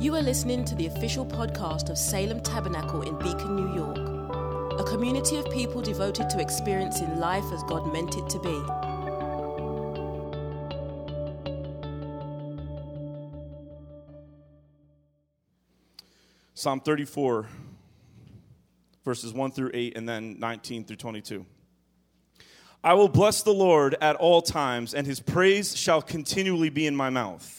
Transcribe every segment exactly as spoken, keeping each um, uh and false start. You are listening to the official podcast of Salem Tabernacle in Beacon, New York, a community of people devoted to experiencing life as God meant it to be. Psalm thirty-four, verses one through eight, and then nineteen through twenty-two. I will bless the Lord at all times, and his praise shall continually be in my mouth.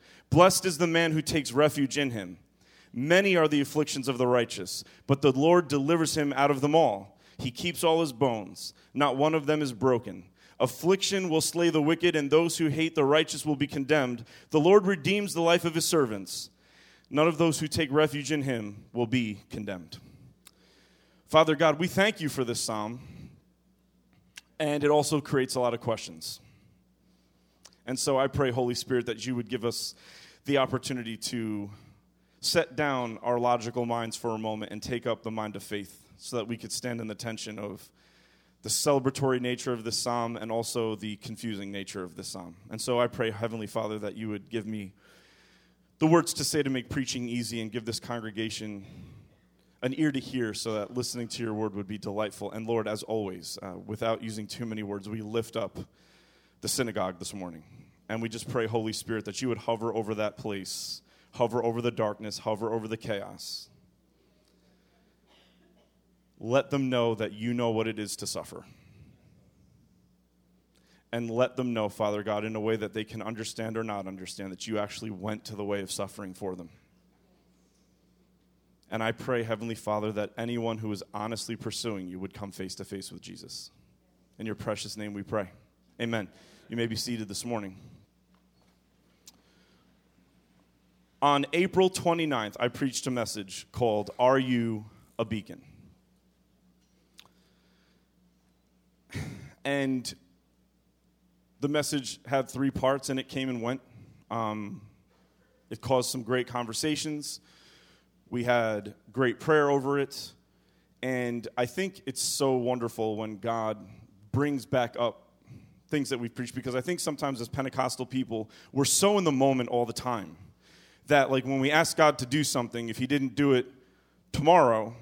Blessed is the man who takes refuge in him. Many are the afflictions of the righteous, but the Lord delivers him out of them all. He keeps all his bones. Not one of them is broken. Affliction will slay the wicked, and those who hate the righteous will be condemned. The Lord redeems the life of his servants. None of those who take refuge in him will be condemned. Father God, we thank you for this psalm, and it also creates a lot of questions. And so I pray, Holy Spirit, that you would give us the opportunity to set down our logical minds for a moment and take up the mind of faith so that we could stand in the tension of the celebratory nature of this psalm and also the confusing nature of this psalm. And so I pray, Heavenly Father, that you would give me the words to say to make preaching easy and give this congregation an ear to hear so that listening to your word would be delightful. And Lord, as always, uh, without using too many words, we lift up the synagogue this morning. And we just pray, Holy Spirit, that you would hover over that place, hover over the darkness, hover over the chaos. Let them know that you know what it is to suffer. And let them know, Father God, in a way that they can understand or not understand, that you actually went to the way of suffering for them. And I pray, Heavenly Father, that anyone who is honestly pursuing you would come face to face with Jesus. In your precious name we pray. Amen. You may be seated this morning. On April twenty-ninth, I preached a message called, Are You a Beacon? And the message had three parts, and it came and went. Um, it caused some great conversations. We had great prayer over it. And I think it's so wonderful when God brings back up things that we've preached, because I think sometimes as Pentecostal people, we're so in the moment all the time that, like, when we ask God to do something, if he didn't do it tomorrow,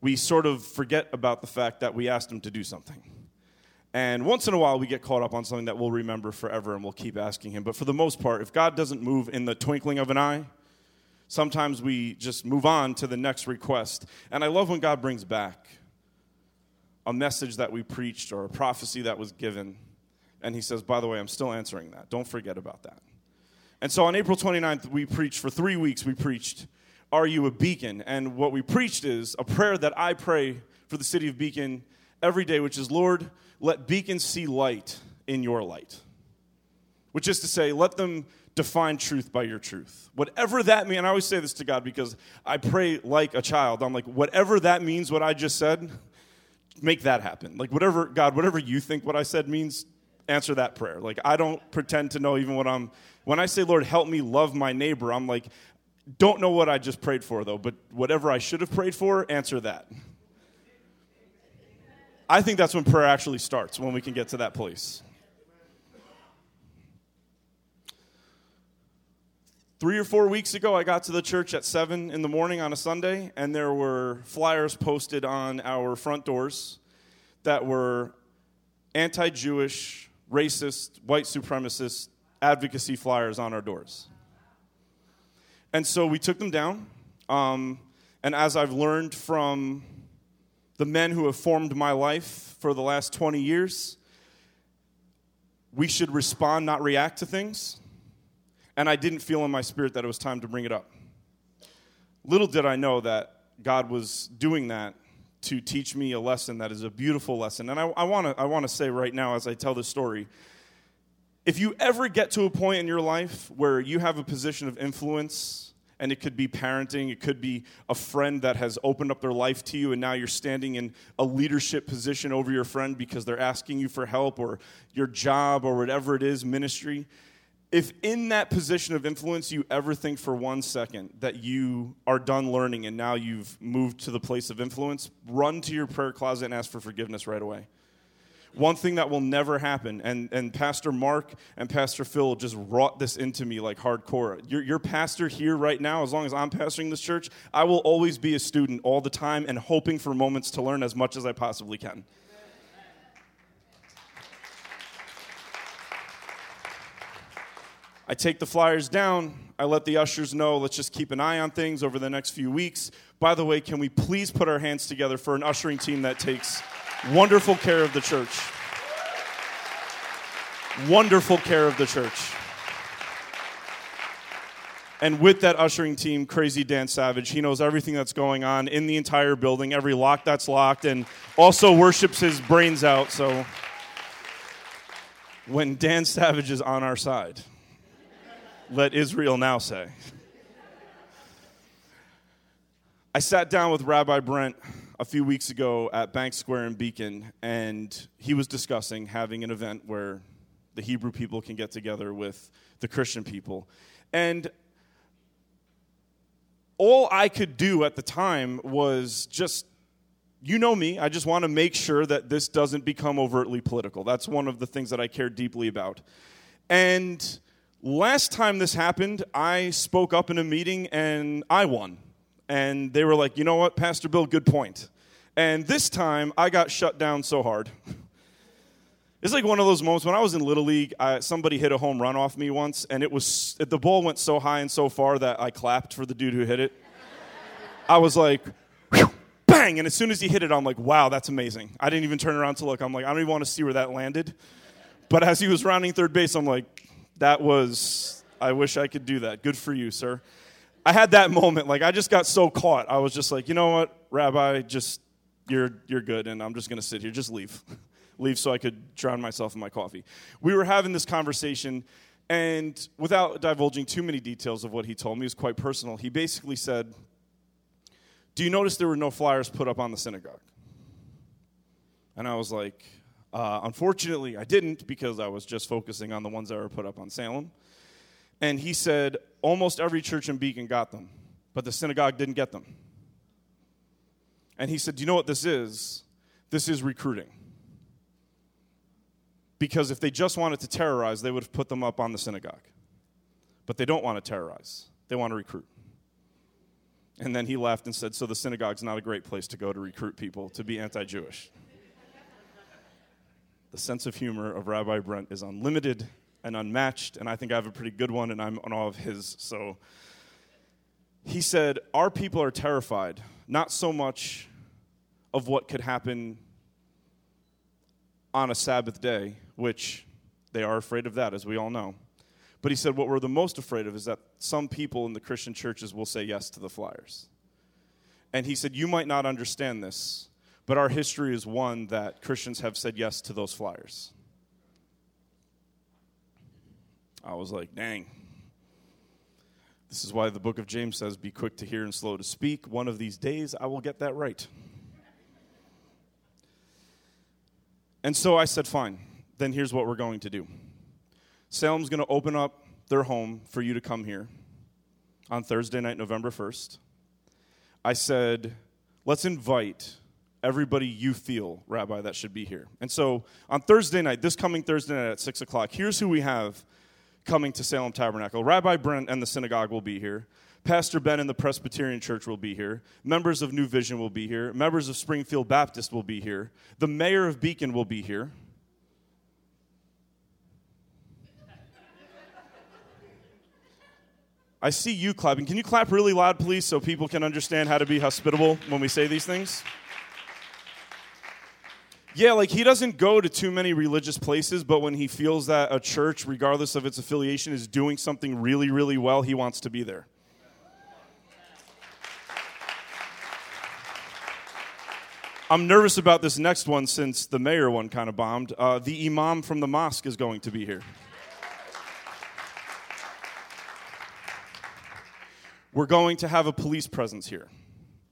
we sort of forget about the fact that we asked him to do something. And once in a while, we get caught up on something that we'll remember forever and we'll keep asking him. But for the most part, if God doesn't move in the twinkling of an eye, sometimes we just move on to the next request. And I love when God brings back a message that we preached or a prophecy that was given, and he says, by the way, I'm still answering that. Don't forget about that. And so on April twenty-ninth, we preached, for three weeks, we preached, Are You a Beacon? And what we preached is a prayer that I pray for the city of Beacon every day, which is, Lord, let Beacon see light in your light. Which is to say, let them define truth by your truth. Whatever that means, and I always say this to God because I pray like a child. I'm like, whatever that means, what I just said, make that happen. Like, whatever, God, whatever you think what I said means, answer that prayer. Like, I don't pretend to know even what I'm, when I say, Lord, help me love my neighbor, I'm like, don't know what I just prayed for, though, but whatever I should have prayed for, answer that. I think that's when prayer actually starts, when we can get to that place. Three or four weeks ago, I got to the church at seven in the morning on a Sunday, and there were flyers posted on our front doors that were anti-Jewish, racist, white supremacist advocacy flyers on our doors. And so we took them down, um, and as I've learned from the men who have formed my life for the last twenty years, we should respond, not react to things. And I didn't feel in my spirit that it was time to bring it up. Little did I know that God was doing that to teach me a lesson that is a beautiful lesson. And I, I want to I want to say right now as I tell this story, if you ever get to a point in your life where you have a position of influence And it could be parenting. It could be a friend that has opened up their life to you, and now you're standing in a leadership position over your friend because they're asking you for help, or your job, or whatever it is, ministry. If in that position of influence you ever think for one second that you are done learning and now you've moved to the place of influence, run to your prayer closet and ask for forgiveness right away. One thing that will never happen, and, and Pastor Mark and Pastor Phil just wrought this into me like hardcore. Your, your pastor here right now, as long as I'm pastoring this church, I will always be a student all the time and hoping for moments to learn as much as I possibly can. I take the flyers down, I let the ushers know, let's just keep an eye on things over the next few weeks. By the way, can we please put our hands together for an ushering team that takes wonderful care of the church. Wonderful care of the church. And with that ushering team, crazy Dan Savage, he knows everything that's going on in the entire building, every lock that's locked, and also worships his brains out. So when Dan Savage is on our side, let Israel now say. I sat down with Rabbi Brent a few weeks ago at Bank Square in Beacon, and he was discussing having an event where the Hebrew people can get together with the Christian people. And all I could do at the time was just, you know me, I just want to make sure that this doesn't become overtly political. That's one of the things that I care deeply about. And last time this happened, I spoke up in a meeting and I won. And they were like, you know what, Pastor Bill, good point. And this time, I got shut down so hard. It's like one of those moments. When I was in Little League, I, somebody hit a home run off me once, and it was the ball went so high and so far that I clapped for the dude who hit it. I was like, whew, bang! And as soon as he hit it, I'm like, wow, that's amazing. I didn't even turn around to look. I'm like, I don't even want to see where that landed. But as he was rounding third base, I'm like, that was, I wish I could do that. Good for you, sir. I had that moment. Like, I just got so caught. I was just like, you know what, Rabbi, just, you're you're good, and I'm just going to sit here. Just leave. Leave so I could drown myself in my coffee. We were having this conversation, and without divulging too many details of what he told me, it was quite personal. He basically said, do you notice there were no flyers put up on the synagogue? And I was like, Uh, unfortunately, I didn't, because I was just focusing on the ones that were put up on Salem. And he said, almost every church in Beacon got them, but the synagogue didn't get them. And he said, do you know what this is? This is recruiting. Because if they just wanted to terrorize, they would have put them up on the synagogue. But they don't want to terrorize. They want to recruit. And then he laughed and said, so the synagogue's not a great place to go to recruit people to be anti-Jewish. The sense of humor of Rabbi Brent is unlimited and unmatched, and I think I have a pretty good one, and I'm in awe of his. So he said, our people are terrified, not so much of what could happen on a Sabbath day, which they are afraid of that, as we all know. But he said, what we're the most afraid of is that some people in the Christian churches will say yes to the flyers. And he said, you might not understand this, but our history is one that Christians have said yes to those flyers. I was like, dang. This is why the book of James says, be quick to hear and slow to speak. One of these days, I will get that right. And so I said, fine, then here's what we're going to do. Salem's going to open up their home for you to come here on Thursday night, November first. I said, let's invite everybody you feel, Rabbi, that should be here. And so on Thursday night, this coming Thursday night at six o'clock, here's who we have coming to Salem Tabernacle. Rabbi Brent and the synagogue will be here. Pastor Ben and the Presbyterian Church will be here. Members of New Vision will be here. Members of Springfield Baptist will be here. The mayor of Beacon will be here. I see you clapping. Can you clap really loud, please, so people can understand how to be hospitable when we say these things? Yeah, like he doesn't go to too many religious places, but when he feels that a church, regardless of its affiliation, is doing something really, really well, he wants to be there. I'm nervous about this next one since the mayor one kind of bombed. Uh, the imam from the mosque is going to be here. We're going to have a police presence here.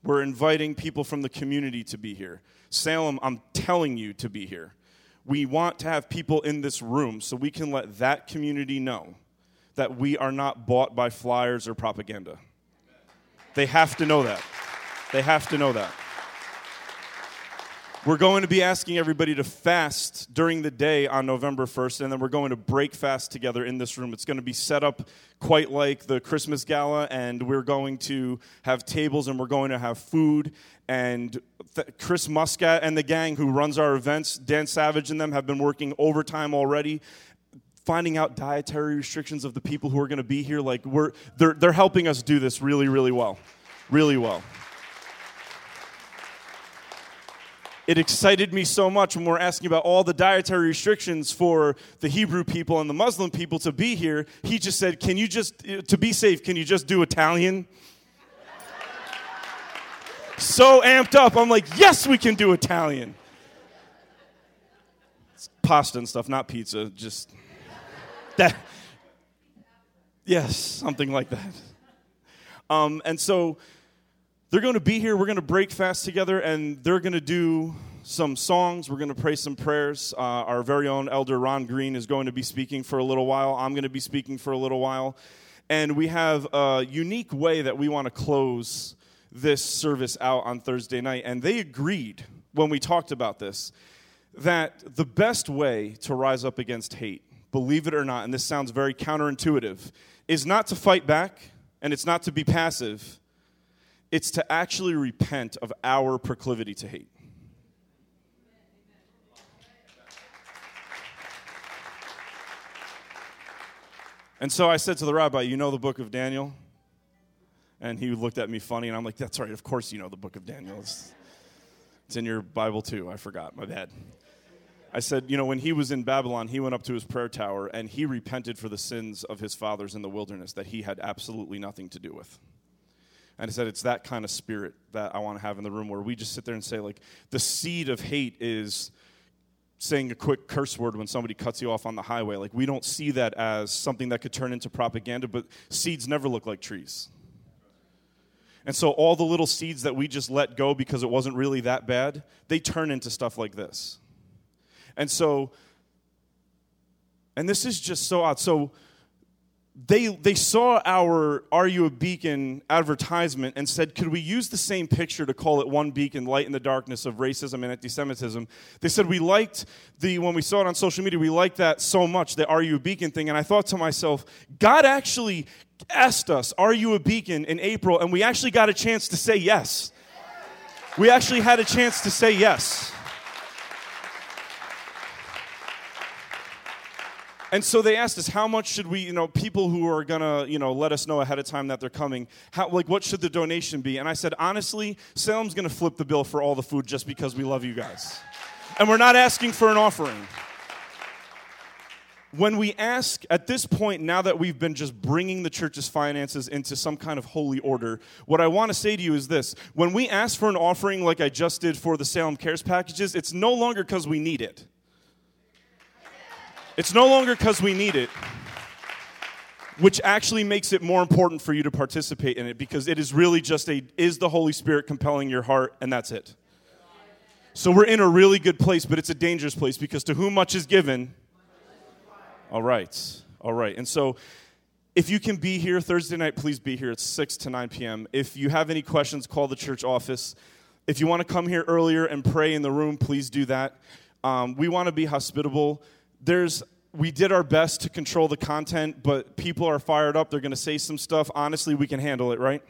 We're inviting people from the community to be here. Salem, I'm telling you to be here. We want to have people in this room so we can let that community know that we are not bought by flyers or propaganda. They have to know that. They have to know that. We're going to be asking everybody to fast during the day on November first, and then we're going to break fast together in this room. It's going to be set up quite like the Christmas gala, and we're going to have tables, and we're going to have food. And th- Chris Muscat and the gang who runs our events, Dan Savage and them, have been working overtime already, finding out dietary restrictions of the people who are going to be here. Like we're they're they're helping us do this really, really well, really well. It excited me so much when we're asking about all the dietary restrictions for the Hebrew people and the Muslim people to be here. He just said, can you just, to be safe, can you just do Italian? So amped up. I'm like, yes, we can do Italian. It's pasta and stuff, not pizza. Just that. Yes, something like that. Um, and so... They're going to be here, we're going to break fast together, and they're going to do some songs, we're going to pray some prayers. Uh, our very own Elder Ron Green is going to be speaking for a little while, I'm going to be speaking for a little while, and we have a unique way that we want to close this service out on Thursday night, and they agreed when we talked about this that the best way to rise up against hate, believe it or not, and this sounds very counterintuitive, is not to fight back, and it's not to be passive. It's to actually repent of our proclivity to hate. And so I said to the rabbi, you know the book of Daniel? And he looked at me funny, and I'm like, that's right, of course you know the book of Daniel. It's, it's in your Bible too. I forgot, my bad. I said, you know, when he was in Babylon, he went up to his prayer tower, and he repented for the sins of his fathers in the wilderness that he had absolutely nothing to do with. And I said, it's that kind of spirit that I want to have in the room where we just sit there and say, like, the seed of hate is saying a quick curse word when somebody cuts you off on the highway. Like, we don't see that as something that could turn into propaganda, but seeds never look like trees. And so all the little seeds that we just let go because it wasn't really that bad, they turn into stuff like this. And so, and this is just so odd. So, They they saw our Are You a Beacon advertisement and said, could we use the same picture to call it One Beacon, Light in the Darkness of Racism and Anti-Semitism? They said, we liked the, when we saw it on social media, we liked that so much, the Are You a Beacon thing. And I thought to myself, God actually asked us, are you a beacon, in April, and we actually got a chance to say yes. We actually had a chance to say yes. And so they asked us, how much should we, you know, people who are going to, you know, let us know ahead of time that they're coming, how, like, what should the donation be? And I said, honestly, Salem's going to flip the bill for all the food just because we love you guys. And we're not asking for an offering. When we ask, at this point, now that we've been just bringing the church's finances into some kind of holy order, what I want to say to you is this. When we ask for an offering like I just did for the Salem Cares packages, it's no longer because we need it. It's no longer because we need it, which actually makes it more important for you to participate in it, because it is really just a, is the Holy Spirit compelling your heart, and that's it. So we're in a really good place, but it's a dangerous place, because to whom much is given, all right, all right. And so if you can be here Thursday night, please be here. It's six to nine p.m. If you have any questions, call the church office. If you want to come here earlier and pray in the room, please do that. Um, we want to be hospitable. There's, we did our best to control the content, but people are fired up. They're going to say some stuff. Honestly, we can handle it, right?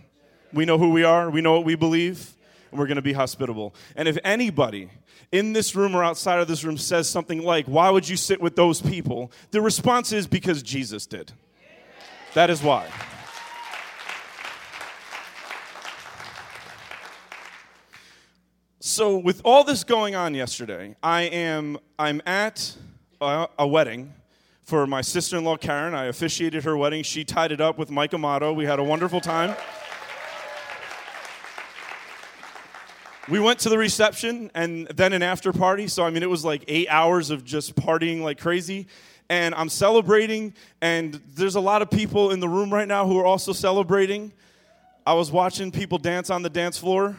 We know who we are. We know what we believe, and we're going to be hospitable. And if anybody in this room or outside of this room says something like, why would you sit with those people? The response is because Jesus did. That is why. So with all this going on yesterday, I am, I'm at... Uh, a wedding for my sister-in-law, Karen. I officiated her wedding. She tied it up with Mike Amato. We had a wonderful time. We went to the reception and then an after party. So, I mean, it was like eight hours of just partying like crazy. And I'm celebrating. And there's a lot of people in the room right now who are also celebrating. I was watching people dance on the dance floor.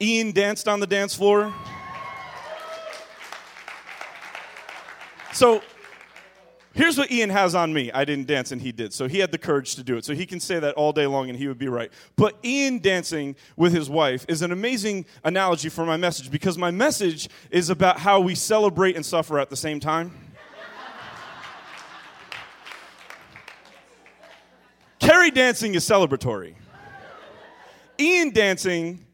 Ian danced on the dance floor. So here's what Ian has on me. I didn't dance and he did. So he had the courage to do it. So he can say that all day long and he would be right. But Ian dancing with his wife is an amazing analogy for my message, because my message is about how we celebrate and suffer at the same time. Carrie dancing is celebratory. Ian dancing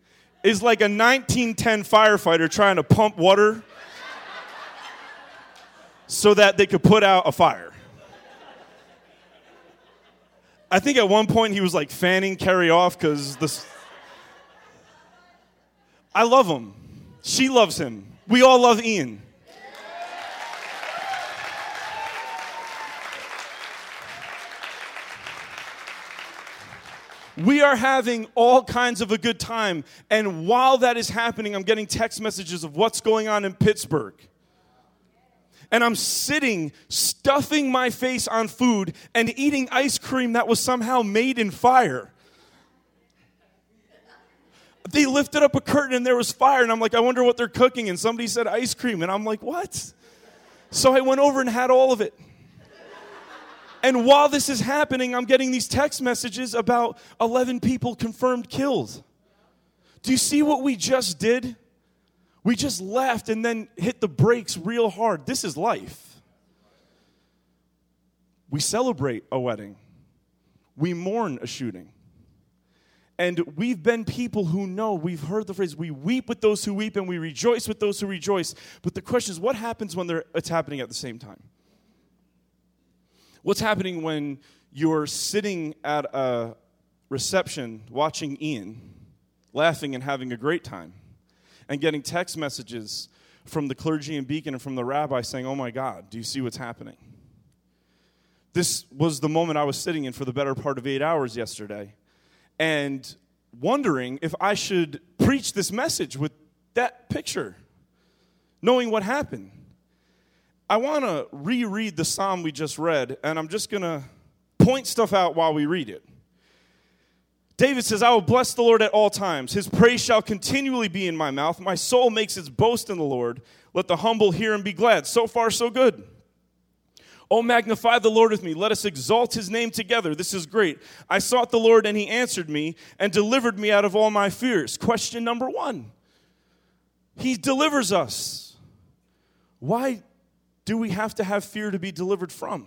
is like a nineteen ten firefighter trying to pump water so that they could put out a fire. I think at one point he was like fanning Carrie off because this. I love him. She loves him. We all love Ian. We are having all kinds of a good time. And while that is happening, I'm getting text messages of what's going on in Pittsburgh. And I'm sitting, stuffing my face on food and eating ice cream that was somehow made in fire. They lifted up a curtain and there was fire. And I'm like, I wonder what they're cooking. And somebody said ice cream. And I'm like, what? So I went over and had all of it. And while this is happening, I'm getting these text messages about eleven people confirmed killed. Do you see what we just did? We just left and then hit the brakes real hard. This is life. We celebrate a wedding. We mourn a shooting. And we've been people who know, we've heard the phrase, we weep with those who weep and we rejoice with those who rejoice. But the question is, what happens when they're, it's happening at the same time? What's happening when you're sitting at a reception watching Ian, laughing and having a great time, and getting text messages from the clergy and deacon and from the rabbi saying, oh my God, do you see what's happening? This was the moment I was sitting in for the better part of eight hours yesterday, and wondering if I should preach this message with that picture, knowing what happened. I want to reread the psalm we just read, and I'm just going to point stuff out while we read it. David says, I will bless the Lord at all times. His praise shall continually be in my mouth. My soul makes its boast in the Lord. Let the humble hear and be glad. So far, so good. Oh, magnify the Lord with me. Let us exalt his name together. This is great. I sought the Lord, and he answered me and delivered me out of all my fears. Question number one. He delivers us. Why do we have to have fear to be delivered from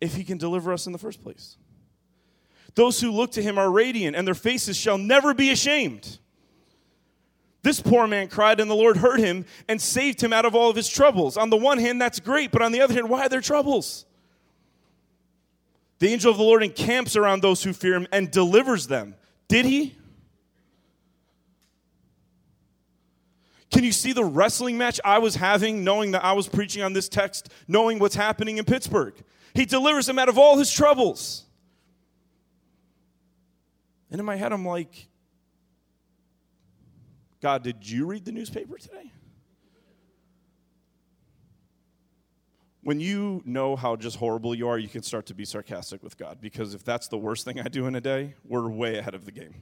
if he can deliver us in the first place? Those who look to him are radiant, and their faces shall never be ashamed. This poor man cried, and the Lord heard him and saved him out of all of his troubles. On the one hand, that's great, but on the other hand, why are there troubles? The angel of the Lord encamps around those who fear him and delivers them. Did he? Can you see the wrestling match I was having, knowing that I was preaching on this text, knowing what's happening in Pittsburgh? He delivers him out of all his troubles. And in my head, I'm like, God, did you read the newspaper today? When you know how just horrible you are, you can start to be sarcastic with God, because if that's the worst thing I do in a day, we're way ahead of the game.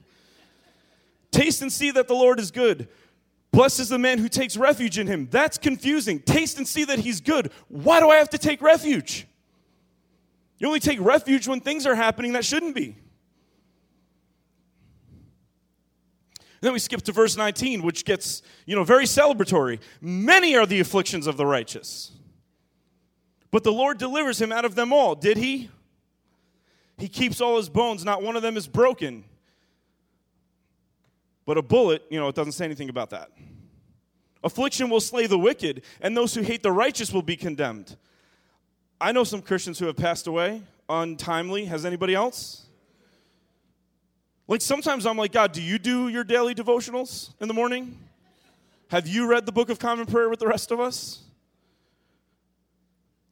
Taste and see that the Lord is good. Blessed is the man who takes refuge in him. That's confusing. Taste and see that he's good. Why do I have to take refuge? You only take refuge when things are happening that shouldn't be. And then we skip to verse nineteen, which gets, you know, very celebratory. Many are the afflictions of the righteous, but the Lord delivers him out of them all. Did he? He keeps all his bones. Not one of them is broken. But a bullet, you know, it doesn't say anything about that. Affliction will slay the wicked, and those who hate the righteous will be condemned. I know some Christians who have passed away untimely. Has anybody else? Like, sometimes I'm like, God, do you do your daily devotionals in the morning? Have you read the Book of Common Prayer with the rest of us?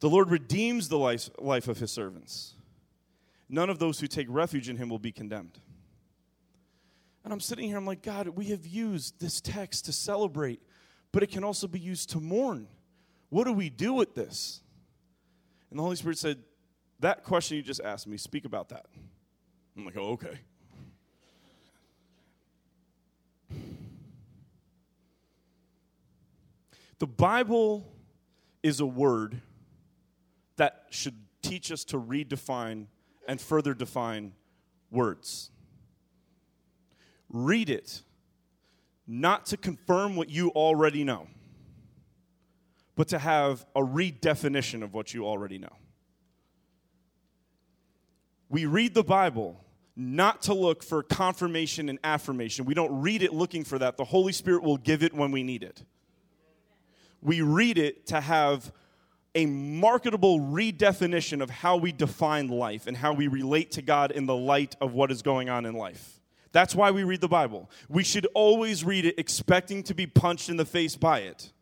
The Lord redeems the life, life of his servants. None of those who take refuge in him will be condemned. And I'm sitting here, I'm like, God, we have used this text to celebrate, but it can also be used to mourn. What do we do with this? And the Holy Spirit said, that question you just asked me, speak about that. I'm like, oh, okay. The Bible is a word that should teach us to redefine and further define words. Read it, not to confirm what you already know, but to have a redefinition of what you already know. We read the Bible not to look for confirmation and affirmation. We don't read it looking for that. The Holy Spirit will give it when we need it. We read it to have a marketable redefinition of how we define life and how we relate to God in the light of what is going on in life. That's why we read the Bible. We should always read it expecting to be punched in the face by it.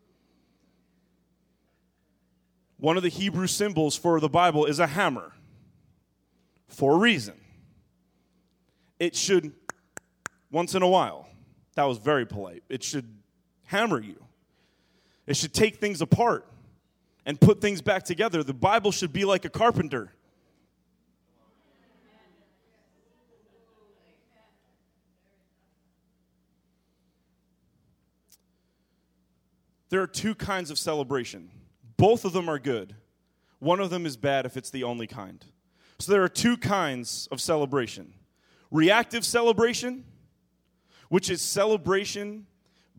One of the Hebrew symbols for the Bible is a hammer, for a reason. It should, once in a while, that was very polite, it should hammer you. It should take things apart and put things back together. The Bible should be like a carpenter. There are two kinds of celebration. Both of them are good. One of them is bad if it's the only kind. So there are two kinds of celebration. Reactive celebration, which is celebration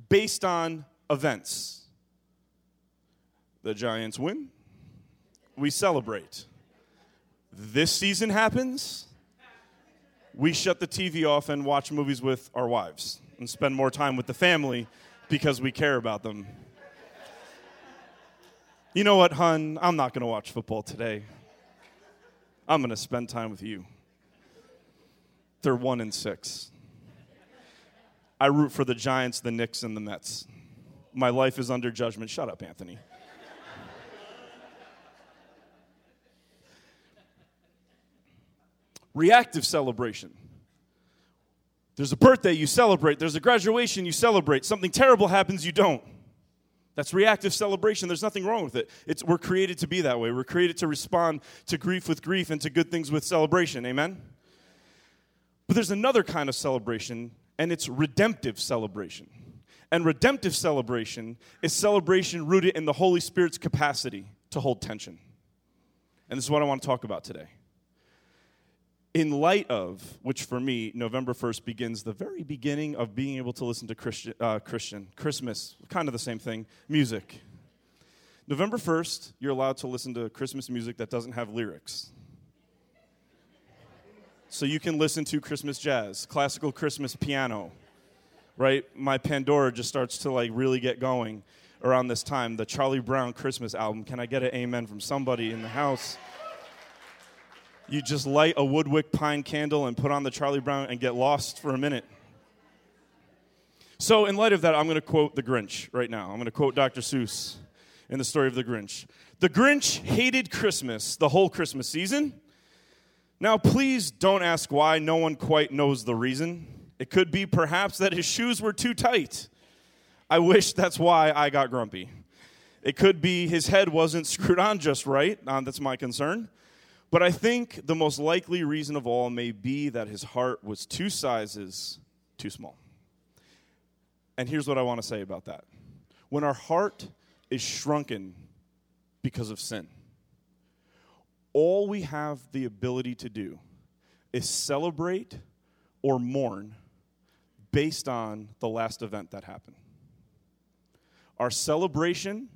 based on events. The Giants win. We celebrate. This season happens. We shut the T V off and watch movies with our wives and spend more time with the family because we care about them. You know what, hun? I'm not going to watch football today. I'm going to spend time with you. They're one and six. I root for the Giants, the Knicks, and the Mets. My life is under judgment. Shut up, Anthony. Reactive celebration. There's a birthday, you celebrate. There's a graduation, you celebrate. Something terrible happens, you don't. That's reactive celebration. There's nothing wrong with it. It's, we're created to be that way. We're created to respond to grief with grief and to good things with celebration. Amen? But there's another kind of celebration, and it's redemptive celebration. And redemptive celebration is celebration rooted in the Holy Spirit's capacity to hold tension. And this is what I want to talk about today. In light of, which for me, November first begins the very beginning of being able to listen to Christian, uh, Christian Christmas, kind of the same thing, music. November first, you're allowed to listen to Christmas music that doesn't have lyrics. So you can listen to Christmas jazz, classical Christmas piano, right? My Pandora just starts to like really get going around this time. The Charlie Brown Christmas album. Can I get an amen from somebody in the house? You just light a Woodwick pine candle and put on the Charlie Brown and get lost for a minute. So in light of that, I'm going to quote the Grinch right now. I'm going to quote Doctor Seuss in the story of the Grinch. The Grinch hated Christmas the whole Christmas season. Now, please don't ask why. No one quite knows the reason. It could be perhaps that his shoes were too tight. I wish that's why I got grumpy. It could be his head wasn't screwed on just right. Um, that's my concern. But I think the most likely reason of all may be that his heart was two sizes too small. And here's what I want to say about that. When our heart is shrunken because of sin, all we have the ability to do is celebrate or mourn based on the last event that happened. Our celebration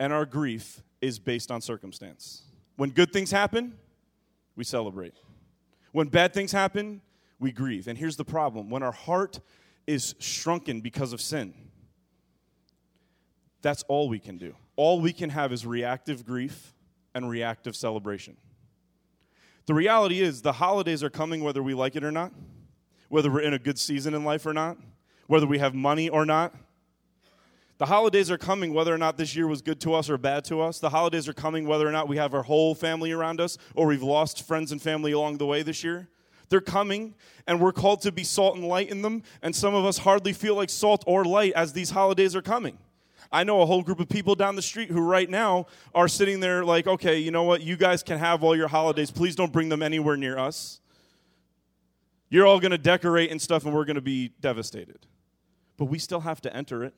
and our grief is based on circumstance. When good things happen, we celebrate. When bad things happen, we grieve. And here's the problem. When our heart is shrunken because of sin, that's all we can do. All we can have is reactive grief and reactive celebration. The reality is the holidays are coming whether we like it or not, whether we're in a good season in life or not, whether we have money or not. The holidays are coming whether or not this year was good to us or bad to us. The holidays are coming whether or not we have our whole family around us or we've lost friends and family along the way this year. They're coming, and we're called to be salt and light in them, and some of us hardly feel like salt or light as these holidays are coming. I know a whole group of people down the street who right now are sitting there like, okay, you know what, you guys can have all your holidays. Please don't bring them anywhere near us. You're all going to decorate and stuff, and we're going to be devastated. But we still have to enter it.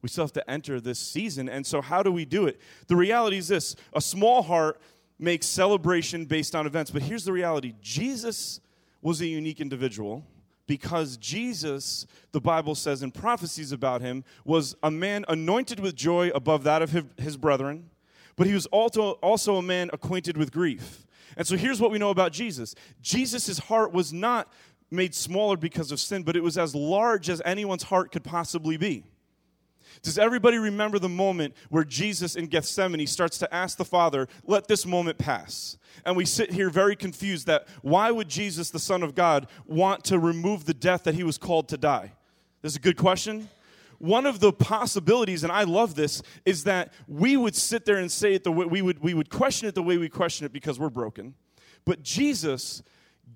We still have to enter this season. And so how do we do it? The reality is this. A small heart makes celebration based on events. But here's the reality. Jesus was a unique individual because Jesus, the Bible says in prophecies about him, was a man anointed with joy above that of his brethren. But he was also, also a man acquainted with grief. And so here's what we know about Jesus. Jesus' heart was not made smaller because of sin, but it was as large as anyone's heart could possibly be. Does everybody remember the moment where Jesus in Gethsemane starts to ask the Father, let this moment pass? And we sit here very confused that why would Jesus, the Son of God, want to remove the death that he was called to die? This is a good question. One of the possibilities, and I love this, is that we would sit there and say it the way we would we would question it the way we question it because we're broken. But Jesus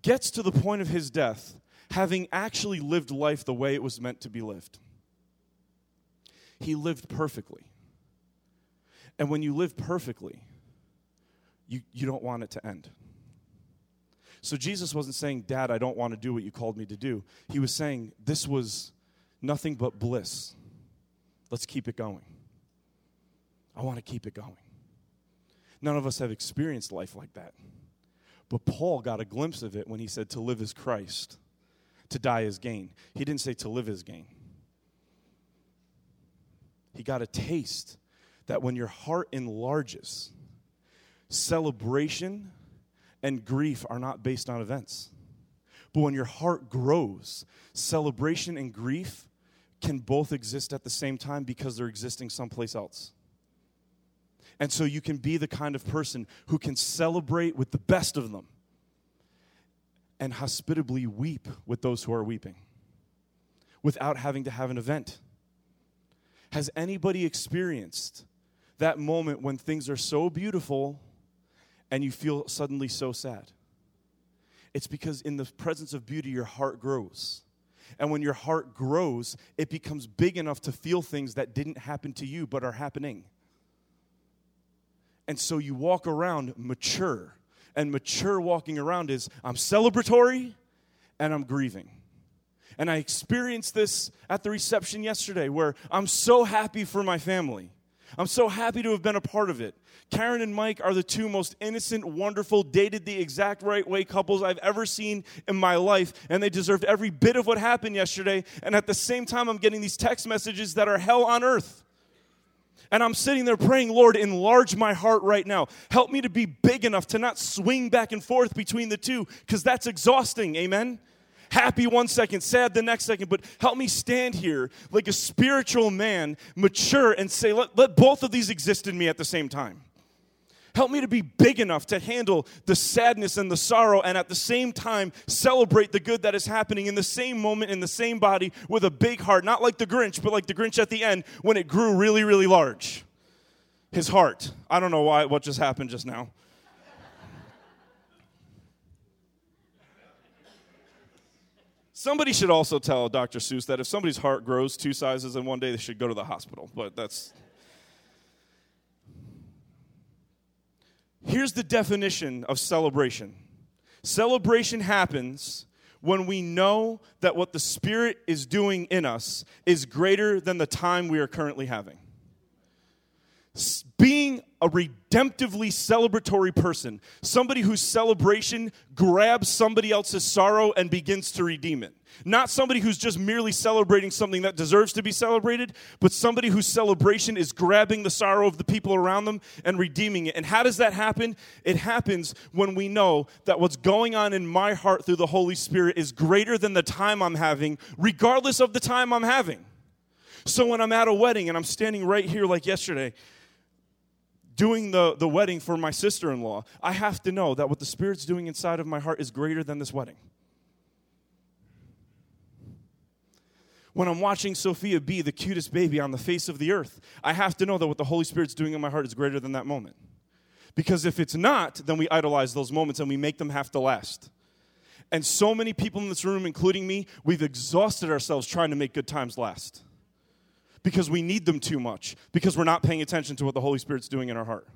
gets to the point of his death having actually lived life the way it was meant to be lived. He lived perfectly. And when you live perfectly, you, you don't want it to end. So Jesus wasn't saying, Dad, I don't want to do what you called me to do. He was saying, this was nothing but bliss. Let's keep it going. I want to keep it going. None of us have experienced life like that. But Paul got a glimpse of it when he said to live is Christ, to die is gain. He didn't say to live is gain. He got a taste that when your heart enlarges, celebration and grief are not based on events. But when your heart grows, celebration and grief can both exist at the same time because they're existing someplace else. And so you can be the kind of person who can celebrate with the best of them and hospitably weep with those who are weeping without having to have an event. Has anybody experienced that moment when things are so beautiful and you feel suddenly so sad? It's because in the presence of beauty, your heart grows. And when your heart grows, it becomes big enough to feel things that didn't happen to you but are happening. And so you walk around mature. And mature walking around is, I'm celebratory and I'm grieving. And I experienced this at the reception yesterday where I'm so happy for my family. I'm so happy to have been a part of it. Karen and Mike are the two most innocent, wonderful, dated the exact right way couples I've ever seen in my life, and they deserved every bit of what happened yesterday. And at the same time, I'm getting these text messages that are hell on earth. And I'm sitting there praying, Lord, enlarge my heart right now. Help me to be big enough to not swing back and forth between the two, because that's exhausting, amen? Happy one second, sad the next second, but help me stand here like a spiritual man, mature, and say, let, let both of these exist in me at the same time. Help me to be big enough to handle the sadness and the sorrow and at the same time celebrate the good that is happening in the same moment, in the same body, with a big heart, not like the Grinch, but like the Grinch at the end when it grew really, really large. His heart. I don't know why what just happened just now. Somebody should also tell Doctor Seuss that if somebody's heart grows two sizes in one day, they should go to the hospital. But that's... Here's the definition of celebration. Celebration happens when we know that what the Spirit is doing in us is greater than the time we are currently having. Being a redemptively celebratory person, somebody whose celebration grabs somebody else's sorrow and begins to redeem it. Not somebody who's just merely celebrating something that deserves to be celebrated, but somebody whose celebration is grabbing the sorrow of the people around them and redeeming it. And how does that happen? It happens when we know that what's going on in my heart through the Holy Spirit is greater than the time I'm having, regardless of the time I'm having. So when I'm at a wedding and I'm standing right here like yesterday, doing the, the wedding for my sister-in-law, I have to know that what the Spirit's doing inside of my heart is greater than this wedding. When I'm watching Sophia be the cutest baby on the face of the earth, I have to know that what the Holy Spirit's doing in my heart is greater than that moment. Because if it's not, then we idolize those moments and we make them have to last. And so many people in this room, including me, we've exhausted ourselves trying to make good times last. Because we need them too much, because we're not paying attention to what the Holy Spirit's doing in our heart.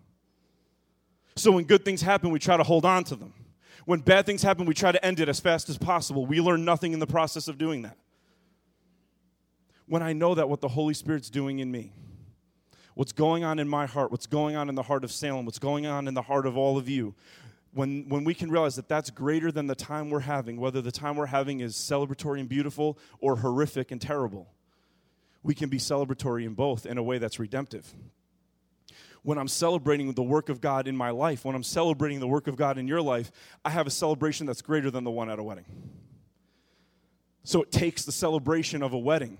So when good things happen, we try to hold on to them. When bad things happen, we try to end it as fast as possible. We learn nothing in the process of doing that. When I know that what the Holy Spirit's doing in me, what's going on in my heart, what's going on in the heart of Salem, what's going on in the heart of all of you, when when we can realize that that's greater than the time we're having, whether the time we're having is celebratory and beautiful or horrific and terrible, we can be celebratory in both in a way that's redemptive. When I'm celebrating the work of God in my life, when I'm celebrating the work of God in your life, I have a celebration that's greater than the one at a wedding. So it takes the celebration of a wedding,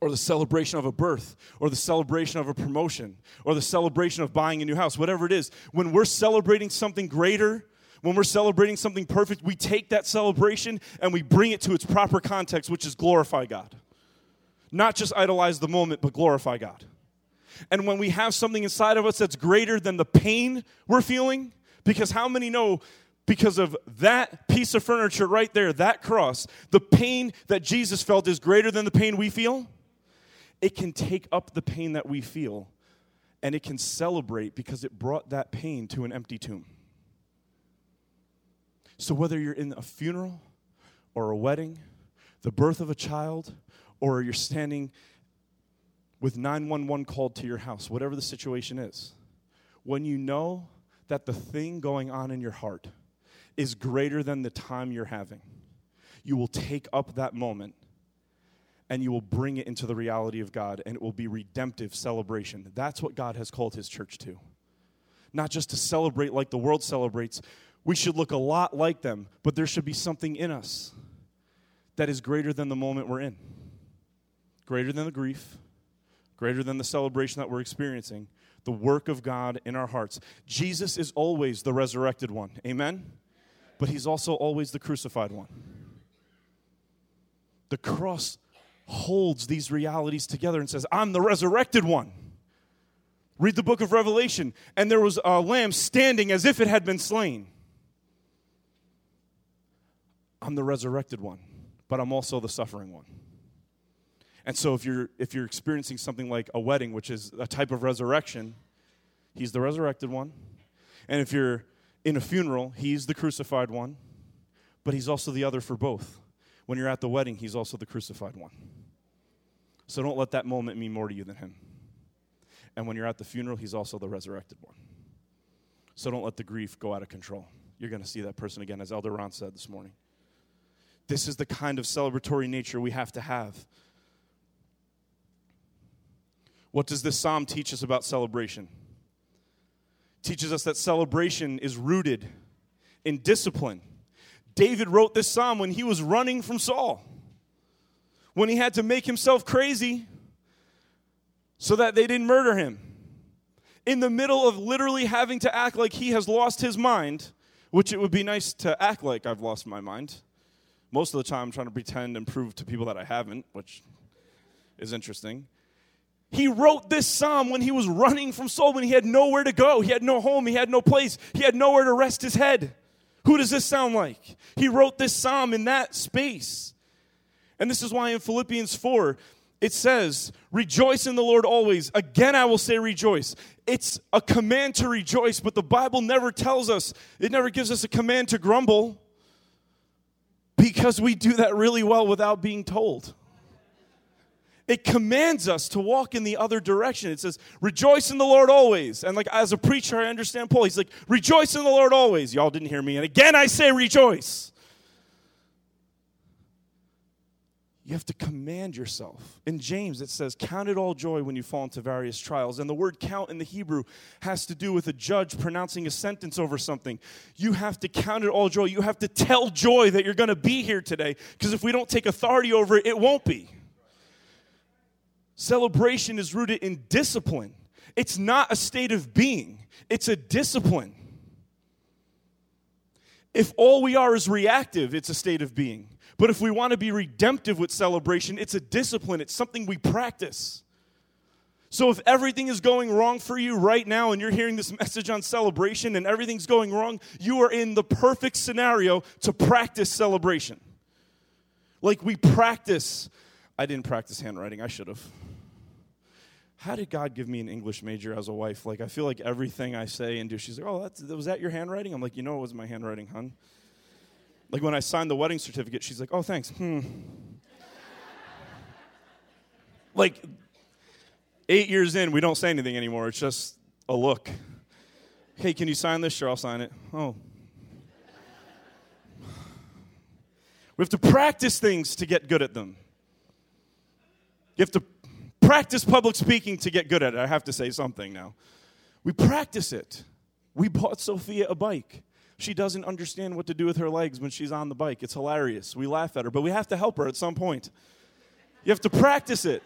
or the celebration of a birth, or the celebration of a promotion, or the celebration of buying a new house, whatever it is. When we're celebrating something greater, when we're celebrating something perfect, we take that celebration and we bring it to its proper context, which is glorify God. Not just idolize the moment, but glorify God. And when we have something inside of us that's greater than the pain we're feeling, because how many know, because of that piece of furniture right there, that cross, the pain that Jesus felt is greater than the pain we feel? It can take up the pain that we feel, and it can celebrate because it brought that pain to an empty tomb. So whether you're in a funeral or a wedding, the birth of a child, or you're standing with nine one one called to your house, whatever the situation is, when you know that the thing going on in your heart is greater than the time you're having, you will take up that moment and you will bring it into the reality of God, and it will be redemptive celebration. That's what God has called his church to. Not just to celebrate like the world celebrates. We should look a lot like them, but there should be something in us that is greater than the moment we're in, greater than the grief, greater than the celebration that we're experiencing, the work of God in our hearts. Jesus is always the resurrected one, amen? But he's also always the crucified one. The cross holds these realities together and says, I'm the resurrected one. Read the book of Revelation, and there was a lamb standing as if it had been slain. I'm the resurrected one, but I'm also the suffering one. And so if you're if you're experiencing something like a wedding, which is a type of resurrection, he's the resurrected one. And if you're in a funeral, he's the crucified one. But he's also the other for both. When you're at the wedding, he's also the crucified one. So don't let that moment mean more to you than him. And when you're at the funeral, he's also the resurrected one. So don't let the grief go out of control. You're going to see that person again, as Elder Ron said this morning. This is the kind of celebratory nature we have to have. What does this psalm teach us about celebration? It teaches us that celebration is rooted in discipline. David wrote this psalm when he was running from Saul, when he had to make himself crazy so that they didn't murder him. In the middle of literally having to act like he has lost his mind, which it would be nice to act like I've lost my mind. Most of the time I'm trying to pretend and prove to people that I haven't, which is interesting. He wrote this psalm when he was running from Saul, when he had nowhere to go. He had no home. He had no place. He had nowhere to rest his head. Who does this sound like? He wrote this psalm in that space. And this is why in Philippians four, it says, rejoice in the Lord always. Again, I will say rejoice. It's a command to rejoice, but the Bible never tells us, it never gives us a command to grumble, because we do that really well without being told. It commands us to walk in the other direction. It says, rejoice in the Lord always. And like as a preacher, I understand Paul. He's like, rejoice in the Lord always. Y'all didn't hear me. And again, I say rejoice. You have to command yourself. In James, it says, count it all joy when you fall into various trials. And the word count in the Hebrew has to do with a judge pronouncing a sentence over something. You have to count it all joy. You have to tell joy that you're going to be here today, because if we don't take authority over it, it won't be. Celebration is rooted in discipline. It's not a state of being. It's a discipline. If all we are is reactive, it's a state of being. But if we want to be redemptive with celebration, it's a discipline. It's something we practice. So if everything is going wrong for you right now and you're hearing this message on celebration and everything's going wrong, you are in the perfect scenario to practice celebration. Like we practice I didn't practice handwriting. I should have. how did God give me an English major as a wife? Like, I feel like everything I say and do, she's like, oh, that's, was that your handwriting? I'm like, you know it was my handwriting, hon. Like, when I signed the wedding certificate, she's like, oh, thanks. Hmm. Like, eight years in, we don't say anything anymore. It's just a look. Hey, can you sign this? Sure, I'll sign it. Oh. We have to practice things to get good at them. You have to practice public speaking to get good at it. I have to say something now. We practice it. We bought Sophia a bike. She doesn't understand what to do with her legs when she's on the bike. It's hilarious. We laugh at her, but we have to help her at some point. You have to practice it.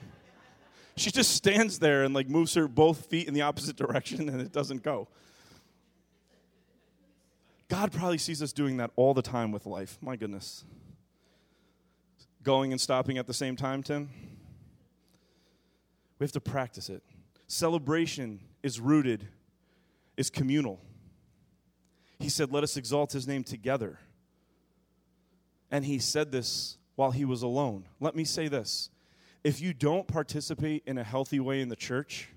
She just stands there and like moves her both feet in the opposite direction and it doesn't go. God probably sees us doing that all the time with life. My goodness. Going and stopping at the same time, Tim? We have to practice it. Celebration is rooted, is communal. He said, let us exalt his name together. And he said this while he was alone. Let me say this. If you don't participate in a healthy way in the church,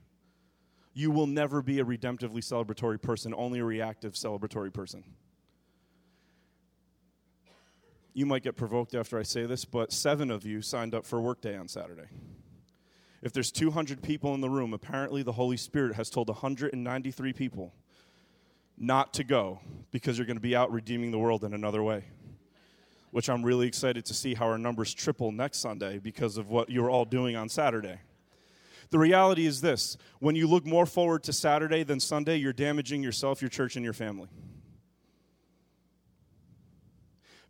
you will never be a redemptively celebratory person, only a reactive celebratory person. You might get provoked after I say this, but seven of you signed up for Work Day on Saturday. If there's two hundred people in the room, apparently the Holy Spirit has told one hundred ninety-three people not to go because you're going to be out redeeming the world in another way, which I'm really excited to see how our numbers triple next Sunday because of what you're all doing on Saturday. The reality is this. When you look more forward to Saturday than Sunday, you're damaging yourself, your church, and your family.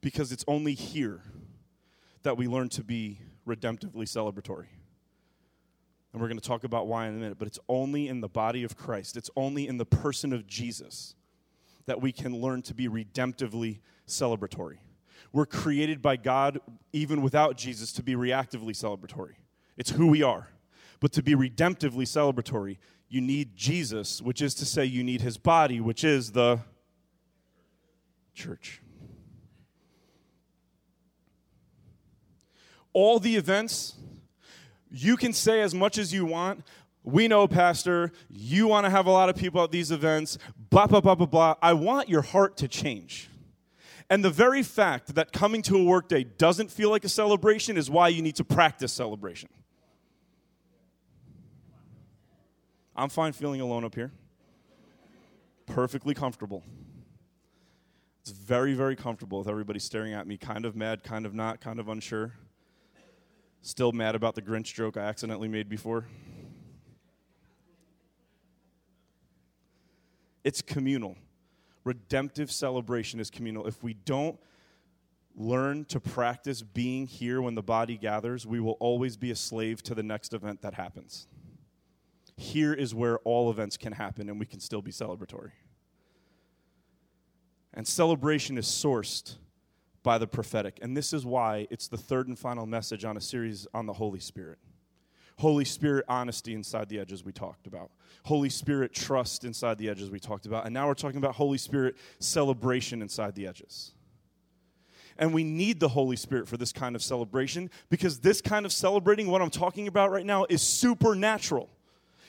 Because it's only here that we learn to be redemptively celebratory. And we're going to talk about why in a minute, but it's only in the body of Christ, it's only in the person of Jesus that we can learn to be redemptively celebratory. We're created by God, even without Jesus, to be reactively celebratory. It's who we are. But to be redemptively celebratory, you need Jesus, which is to say you need his body, which is the church. All the events... You can say as much as you want, we know, Pastor, you want to have a lot of people at these events, blah, blah, blah, blah, blah. I want your heart to change. And the very fact that coming to a work day doesn't feel like a celebration is why you need to practice celebration. I'm fine feeling alone up here. Perfectly comfortable. It's very, very comfortable with everybody staring at me, kind of mad, kind of not, kind of unsure. Still mad about the Grinch joke I accidentally made before. It's communal. Redemptive celebration is communal. If we don't learn to practice being here when the body gathers, we will always be a slave to the next event that happens. Here is where all events can happen and we can still be celebratory. And celebration is sourced by the prophetic. And this is why it's the third and final message on a series on the Holy Spirit. Holy Spirit honesty inside the edges we talked about. Holy Spirit trust inside the edges we talked about. And now we're talking about Holy Spirit celebration inside the edges. And we need the Holy Spirit for this kind of celebration because this kind of celebrating, what I'm talking about right now, is supernatural.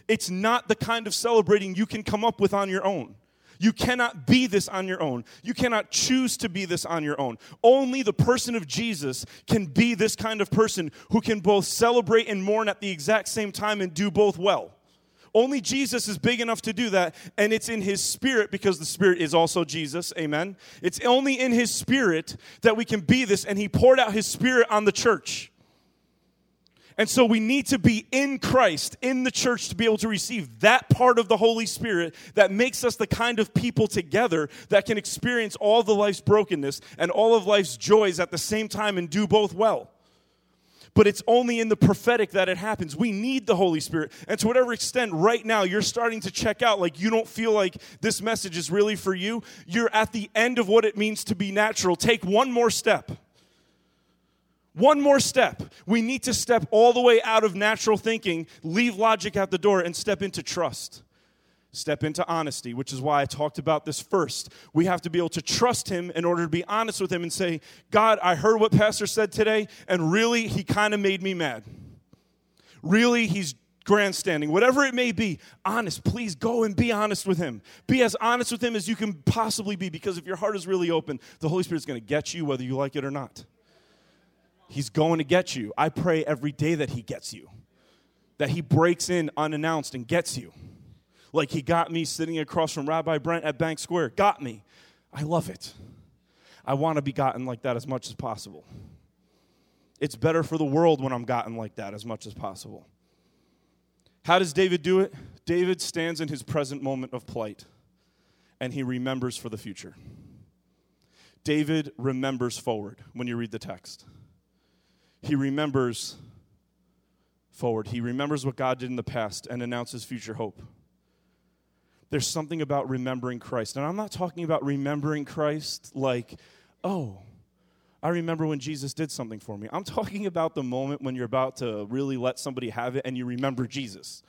It's not the kind of celebrating you can come up with on your own. You cannot be this on your own. You cannot choose to be this on your own. Only the person of Jesus can be this kind of person who can both celebrate and mourn at the exact same time and do both well. Only Jesus is big enough to do that, and it's in his spirit because the spirit is also Jesus, amen? It's only in his spirit that we can be this, and he poured out his spirit on the church. And so we need to be in Christ, in the church, to be able to receive that part of the Holy Spirit that makes us the kind of people together that can experience all the life's brokenness and all of life's joys at the same time and do both well. But it's only in the prophetic that it happens. We need the Holy Spirit. And to whatever extent right now you're starting to check out, like you don't feel like this message is really for you, you're at the end of what it means to be natural. Take one more step. One more step. We need to step all the way out of natural thinking, leave logic at the door, and step into trust. Step into honesty, which is why I talked about this first. We have to be able to trust him in order to be honest with him and say, God, I heard what Pastor said today, and really, he kind of made me mad. Really, he's grandstanding, whatever it may be, honest, please go and be honest with him. Be as honest with him as you can possibly be, because if your heart is really open, the Holy Spirit's going to get you whether you like it or not. He's going to get you. I pray every day that he gets you, that he breaks in unannounced and gets you. Like he got me sitting across from Rabbi Brent at Bank Square. Got me. I love it. I want to be gotten like that as much as possible. It's better for the world when I'm gotten like that as much as possible. How does David do it? David stands in his present moment of plight, and he remembers for the future. David remembers forward when you read the text. He remembers forward. He remembers what God did in the past and announces future hope. There's something about remembering Christ. And I'm not talking about remembering Christ like, oh, I remember when Jesus did something for me. I'm talking about the moment when you're about to really let somebody have it and you remember Jesus.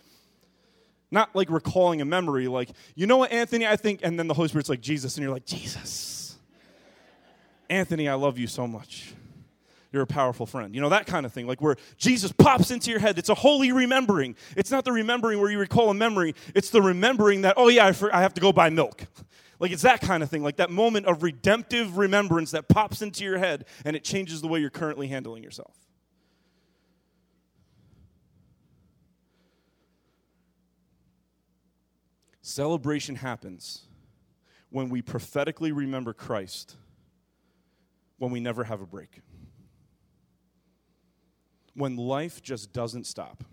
Not like recalling a memory like, you know what, Anthony, I think, and then the Holy Spirit's like, Jesus, and you're like, Jesus. Anthony, I love you so much. You're a powerful friend. You know, that kind of thing, like where Jesus pops into your head. It's a holy remembering. It's not the remembering where you recall a memory. It's the remembering that, oh, yeah, I, for- I have to go buy milk. Like it's that kind of thing, like that moment of redemptive remembrance that pops into your head, and it changes the way you're currently handling yourself. Celebration happens when we prophetically remember Christ, when we never have a break. When life just doesn't stop.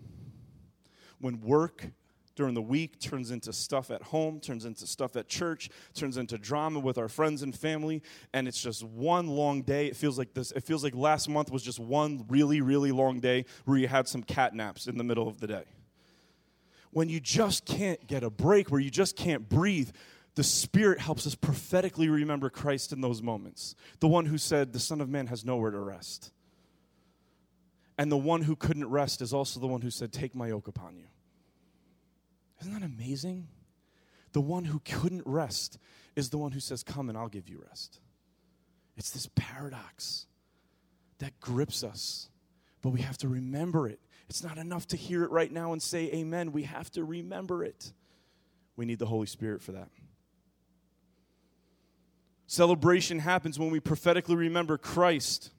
When work during the week turns into stuff at home, turns into stuff at church, turns into drama with our friends and family, and it's just one long day. It feels like this. It feels like last month was just one really, really long day where you had some cat naps in the middle of the day. When you just can't get a break, where you just can't breathe, the Spirit helps us prophetically remember Christ in those moments. The one who said, the Son of Man has nowhere to rest. And the one who couldn't rest is also the one who said, take my yoke upon you. Isn't that amazing? The one who couldn't rest is the one who says, come and I'll give you rest. It's this paradox that grips us, but we have to remember it. It's not enough to hear it right now and say amen. We have to remember it. We need the Holy Spirit for that. Celebration happens when we prophetically remember Christ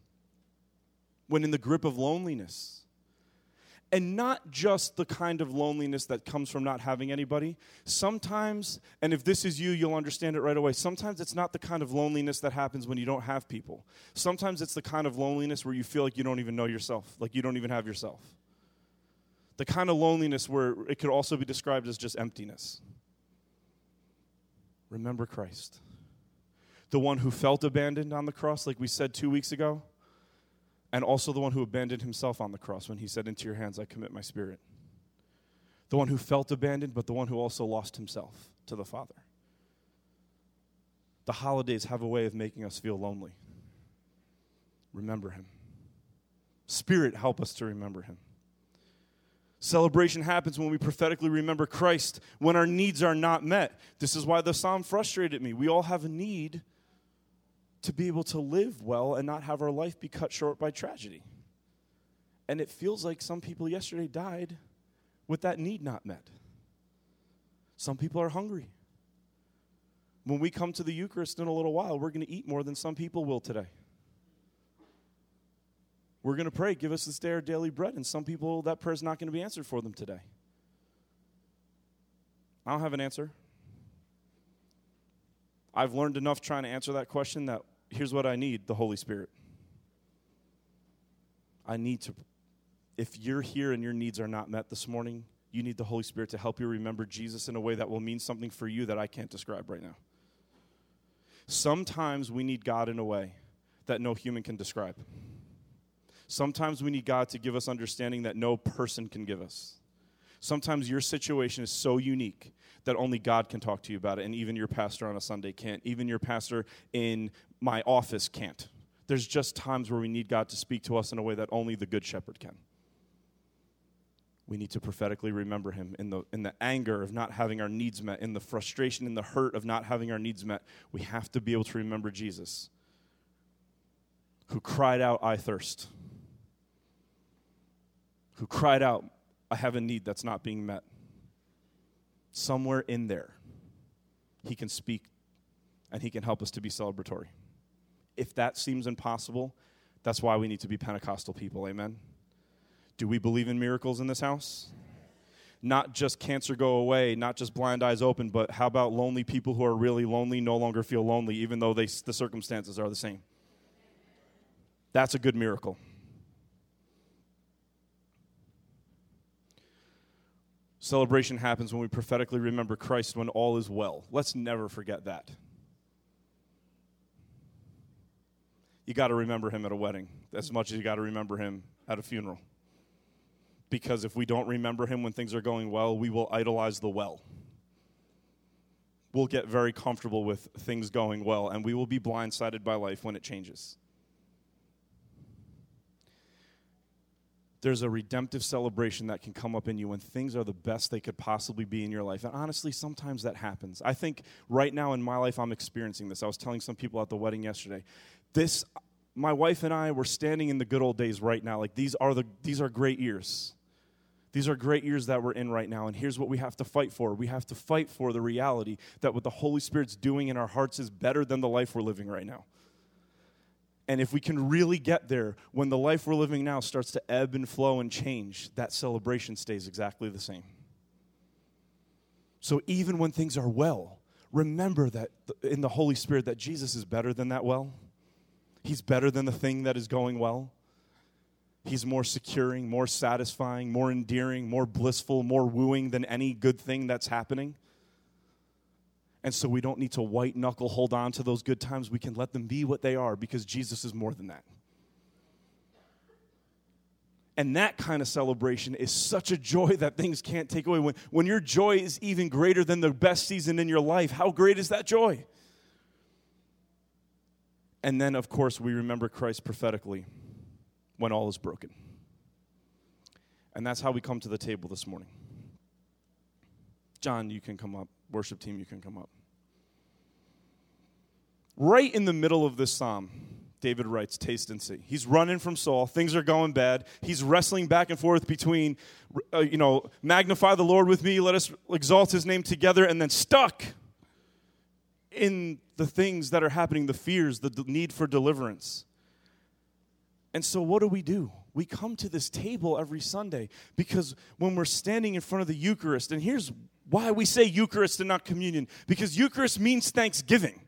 when in the grip of loneliness. And not just the kind of loneliness that comes from not having anybody. Sometimes, and if this is you, you'll understand it right away, sometimes it's not the kind of loneliness that happens when you don't have people. Sometimes it's the kind of loneliness where you feel like you don't even know yourself, like you don't even have yourself. The kind of loneliness where it could also be described as just emptiness. Remember Christ, the one who felt abandoned on the cross, like we said two weeks ago. And also the one who abandoned himself on the cross when he said, into your hands I commit my spirit. The one who felt abandoned, but the one who also lost himself to the Father. The holidays have a way of making us feel lonely. Remember him. Spirit, help us to remember him. Celebration happens when we prophetically remember Christ, when our needs are not met. This is why the psalm frustrated me. We all have a need to be able to live well and not have our life be cut short by tragedy. And it feels like some people yesterday died with that need not met. Some people are hungry. When we come to the Eucharist in a little while, we're going to eat more than some people will today. We're going to pray, give us this day our daily bread, and some people, that prayer's not going to be answered for them today. I don't have an answer. I've learned enough trying to answer that question that here's what I need, the Holy Spirit. I need to, if you're here and your needs are not met this morning, you need the Holy Spirit to help you remember Jesus in a way that will mean something for you that I can't describe right now. Sometimes we need God in a way that no human can describe. Sometimes we need God to give us understanding that no person can give us. Sometimes your situation is so unique that only God can talk to you about it, and even your pastor on a Sunday can't. Even your pastor in my office can't. There's just times where we need God to speak to us in a way that only the Good Shepherd can. We need to prophetically remember him in the in the anger of not having our needs met, in the frustration, in the hurt of not having our needs met. We have to be able to remember Jesus, who cried out, I thirst, who cried out, I have a need that's not being met. Somewhere in there, he can speak and he can help us to be celebratory. If that seems impossible, that's why we need to be Pentecostal people, amen? Do we believe in miracles in this house? Not just cancer go away, not just blind eyes open, but how about lonely people who are really lonely no longer feel lonely, even though they, the circumstances are the same? That's a good miracle. Celebration happens when we prophetically remember Christ when all is well. Let's never forget that. You got to remember him at a wedding as much as you got to remember him at a funeral. Because if we don't remember him when things are going well, we will idolize the well. We'll get very comfortable with things going well, and we will be blindsided by life when it changes. There's a redemptive celebration that can come up in you when things are the best they could possibly be in your life. And honestly, sometimes that happens. I think right now in my life, I'm experiencing this. I was telling some people at the wedding yesterday, this, my wife and I, we're standing in the good old days right now. Like, these are the these are great years. These are great years that we're in right now, and here's what we have to fight for. We have to fight for the reality that what the Holy Spirit's doing in our hearts is better than the life we're living right now. And if we can really get there, when the life we're living now starts to ebb and flow and change, that celebration stays exactly the same. So even when things are well, remember that in the Holy Spirit that Jesus is better than that well. He's better than the thing that is going well. He's more securing, more satisfying, more endearing, more blissful, more wooing than any good thing that's happening. And so we don't need to white-knuckle hold on to those good times. We can let them be what they are because Jesus is more than that. And that kind of celebration is such a joy that things can't take away. When, when your joy is even greater than the best season in your life, how great is that joy? And then, of course, we remember Christ prophetically when all is broken. And that's how we come to the table this morning. John, you can come up. Worship team, you can come up. Right in the middle of this psalm, David writes, taste and see. He's running from Saul. Things are going bad. He's wrestling back and forth between, uh, you know, magnify the Lord with me, let us exalt his name together, and then stuck in the things that are happening, the fears, the d- need for deliverance. And so what do we do? We come to this table every Sunday because when we're standing in front of the Eucharist, and here's why we say Eucharist and not communion, because Eucharist means thanksgiving.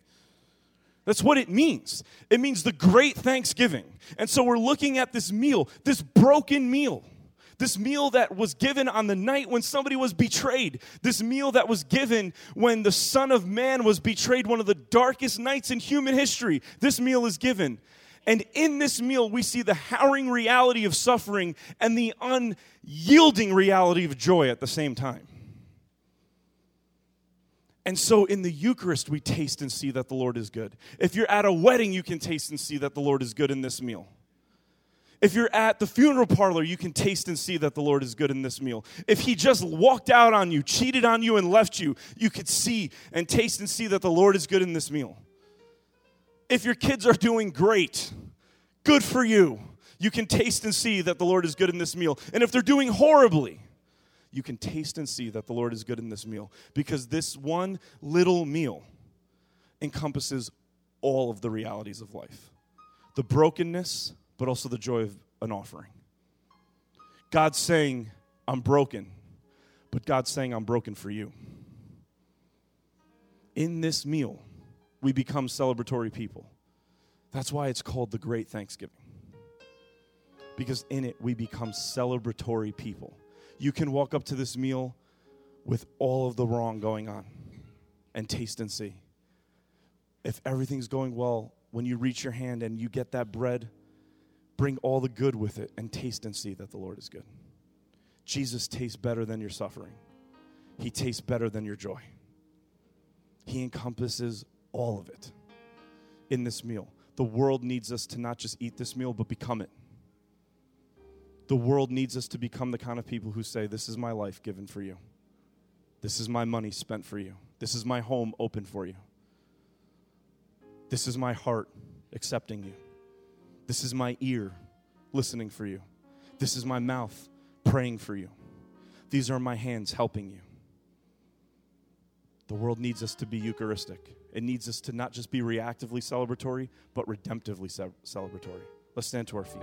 That's what it means. It means the great thanksgiving. And so we're looking at this meal, this broken meal, this meal that was given on the night when somebody was betrayed, this meal that was given when the Son of Man was betrayed, one of the darkest nights in human history. This meal is given. And in this meal, we see the harrowing reality of suffering and the unyielding reality of joy at the same time. And so in the Eucharist, we taste and see that the Lord is good. If you're at a wedding, you can taste and see that the Lord is good in this meal. If you're at the funeral parlor, you can taste and see that the Lord is good in this meal. If he just walked out on you, cheated on you, and left you, you could see and taste and see that the Lord is good in this meal. If your kids are doing great, good for you. You can taste and see that the Lord is good in this meal. And if they're doing horribly, you can taste and see that the Lord is good in this meal, because this one little meal encompasses all of the realities of life, the brokenness, but also the joy of an offering. God's saying, I'm broken, but God's saying, I'm broken for you. In this meal, we become celebratory people. That's why it's called the Great Thanksgiving, because in it, we become celebratory people. You can walk up to this meal with all of the wrong going on and taste and see. If everything's going well, when you reach your hand and you get that bread, bring all the good with it and taste and see that the Lord is good. Jesus tastes better than your suffering. He tastes better than your joy. He encompasses all of it in this meal. The world needs us to not just eat this meal, but become it. The world needs us to become the kind of people who say, this is my life given for you. This is my money spent for you. This is my home open for you. This is my heart accepting you. This is my ear listening for you. This is my mouth praying for you. These are my hands helping you. The world needs us to be Eucharistic. It needs us to not just be reactively celebratory, but redemptively ce- celebratory. Let's stand to our feet.